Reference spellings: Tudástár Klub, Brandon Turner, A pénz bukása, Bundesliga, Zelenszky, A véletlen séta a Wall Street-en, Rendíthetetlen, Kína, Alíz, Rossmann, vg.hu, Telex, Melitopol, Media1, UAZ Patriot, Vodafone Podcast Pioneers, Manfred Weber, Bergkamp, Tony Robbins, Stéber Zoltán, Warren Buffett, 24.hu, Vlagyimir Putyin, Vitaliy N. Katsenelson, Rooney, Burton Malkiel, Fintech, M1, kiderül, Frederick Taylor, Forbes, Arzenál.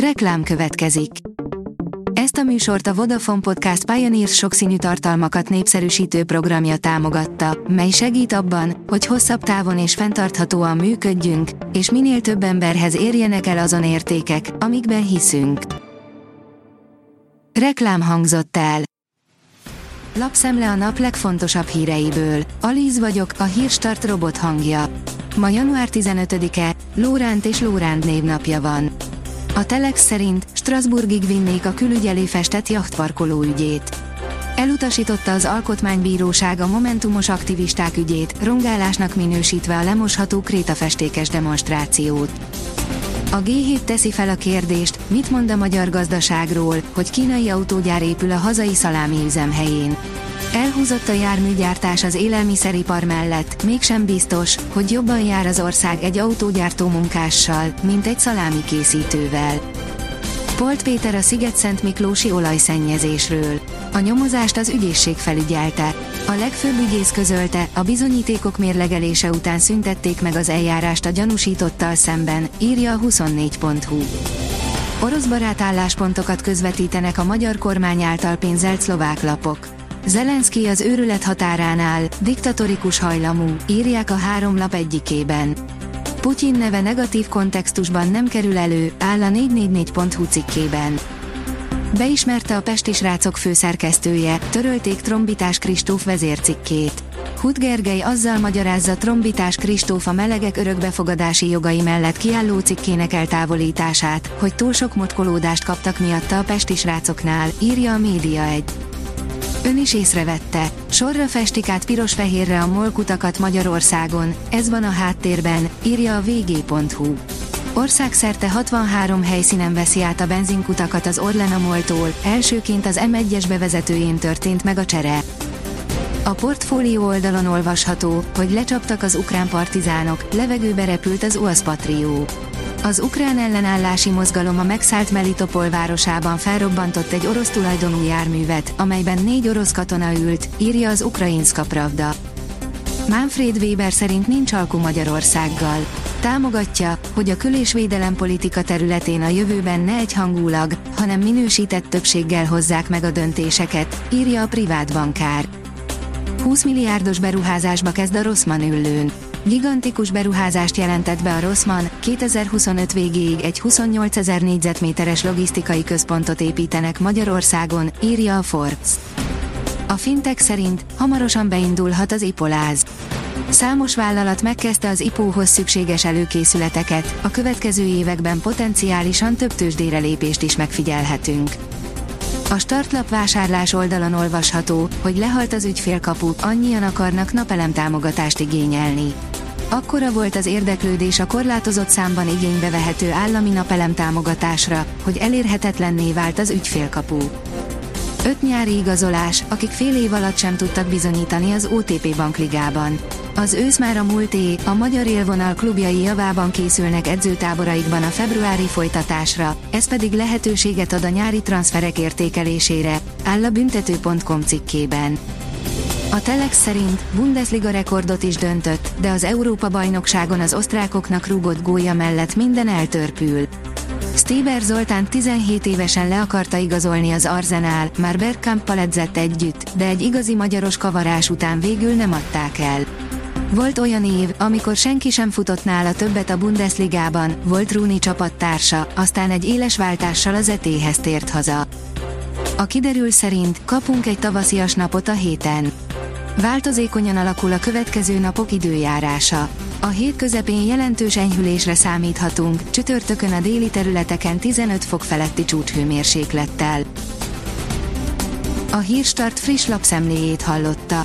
Reklám következik. Ezt a műsort a Vodafone Podcast Pioneers sokszínű tartalmakat népszerűsítő programja támogatta, mely segít abban, hogy hosszabb távon és fenntarthatóan működjünk, és minél több emberhez érjenek el azon értékek, amikben hiszünk. Reklám hangzott el. Lapszemle a nap legfontosabb híreiből. Alíz vagyok, a Hírstart robot hangja. Ma január 15-e, Lóránt és Lóránt névnapja van. A Telex szerint Strasbourgig vinnék a külügy elé festett jachtparkoló ügyét. Elutasította az Alkotmánybíróság a momentumos aktivisták ügyét, rongálásnak minősítve a lemosható krétafestékes demonstrációt. A G7 teszi fel a kérdést, mit mond a magyar gazdaságról, hogy kínai autógyár épül a hazai szalámi üzem helyén. Elhúzott a járműgyártás az élelmiszeripar mellett, mégsem biztos, hogy jobban jár az ország egy autógyártó munkással, mint egy szalámi készítővel. Polt Péter a szigetszentmiklósi olajszennyezésről. A nyomozást az ügyészség felügyelte. A legfőbb ügyész közölte, a bizonyítékok mérlegelése után szüntették meg az eljárást a gyanúsítottal szemben, írja a 24.hu. Oroszbarát álláspontokat közvetítenek a magyar kormány által pénzelt szlovák lapok. Zelenszky az őrület határánál, diktatorikus hajlamú, írják a három lap egyikében. Putyin neve negatív kontextusban nem kerül elő, áll a 444.hu cikkében. Beismerte a Pesti Srácok főszerkesztője, törölték Trombitás Kristóf vezércikkét. Huth Gergely azzal magyarázza Trombitás Kristóf a melegek örökbefogadási jogai mellett kiálló cikkének eltávolítását, hogy túl sok motkolódást kaptak miatta a Pesti Srácoknál, írja a Media1. Ön is észrevette, sorra festik át piros-fehérre a molkutakat Magyarországon, ez van a háttérben, írja a vg.hu. Országszerte 63 helyszínen veszi át a benzinkutakat az Orlenamoltól, elsőként az M1-es bevezetőjén történt meg a csere. A portfólió oldalon olvasható, hogy lecsaptak az ukrán partizánok, levegőbe repült az UAZ Patriot. Az ukrán ellenállási mozgalom a megszállt Melitopol városában felrobbantott egy orosz tulajdonú járművet, amelyben 4 orosz katona ült, írja az Ukrainska Pravda. Manfred Weber szerint nincs alkú Magyarországgal. Támogatja, hogy a kül- és védelempolitika területén a jövőben ne egyhangúlag, hanem minősített többséggel hozzák meg a döntéseket, írja a privátbankár. 20 milliárdos beruházásba kezd a Rossmann Üllőn. Gigantikus beruházást jelentett be a Rossmann, 2025 végéig egy 28 ezer négyzetméteres logisztikai központot építenek Magyarországon, írja a Forbes. A Fintech szerint hamarosan beindulhat az IPO-láz. Számos vállalat megkezdte az IPO-hoz szükséges előkészületeket, a következő években potenciálisan több tőzsdére lépést is megfigyelhetünk. A Startlap vásárlás oldalon olvasható, hogy lehalt az ügyfélkapu, annyian akarnak napelem támogatást igényelni. Akkora volt az érdeklődés a korlátozott számban igénybe vehető állami napelem támogatásra, hogy elérhetetlenné vált az ügyfélkapu. 5 nyári igazolás, akik fél év alatt sem tudtak bizonyítani az OTP Bankligában. Az ősz már a múlté, a magyar élvonal klubjai javában készülnek edzőtáboraikban a februári folytatásra, ez pedig lehetőséget ad a nyári transzferek értékelésére, áll a büntető.com cikkében. A Telex szerint Bundesliga rekordot is döntött, de az Európa-bajnokságon az osztrákoknak rúgott gólja mellett minden eltörpül. Stéber Zoltán 17 évesen le akarta igazolni az Arzenál, már Bergkamppal edzett együtt, de egy igazi magyaros kavarás után végül nem adták el. Volt olyan év, amikor senki sem futott nála többet a Bundesligában, volt Rooney csapattársa, aztán egy éles váltással az ET-hez tért haza. A kiderül szerint kapunk egy tavaszias napot a héten. Változékonyan alakul a következő napok időjárása. A hét közepén jelentős enyhülésre számíthatunk, csütörtökön a déli területeken 15 fok feletti csúcshőmérséklettel. A Hírstart friss lapszemléjét hallotta.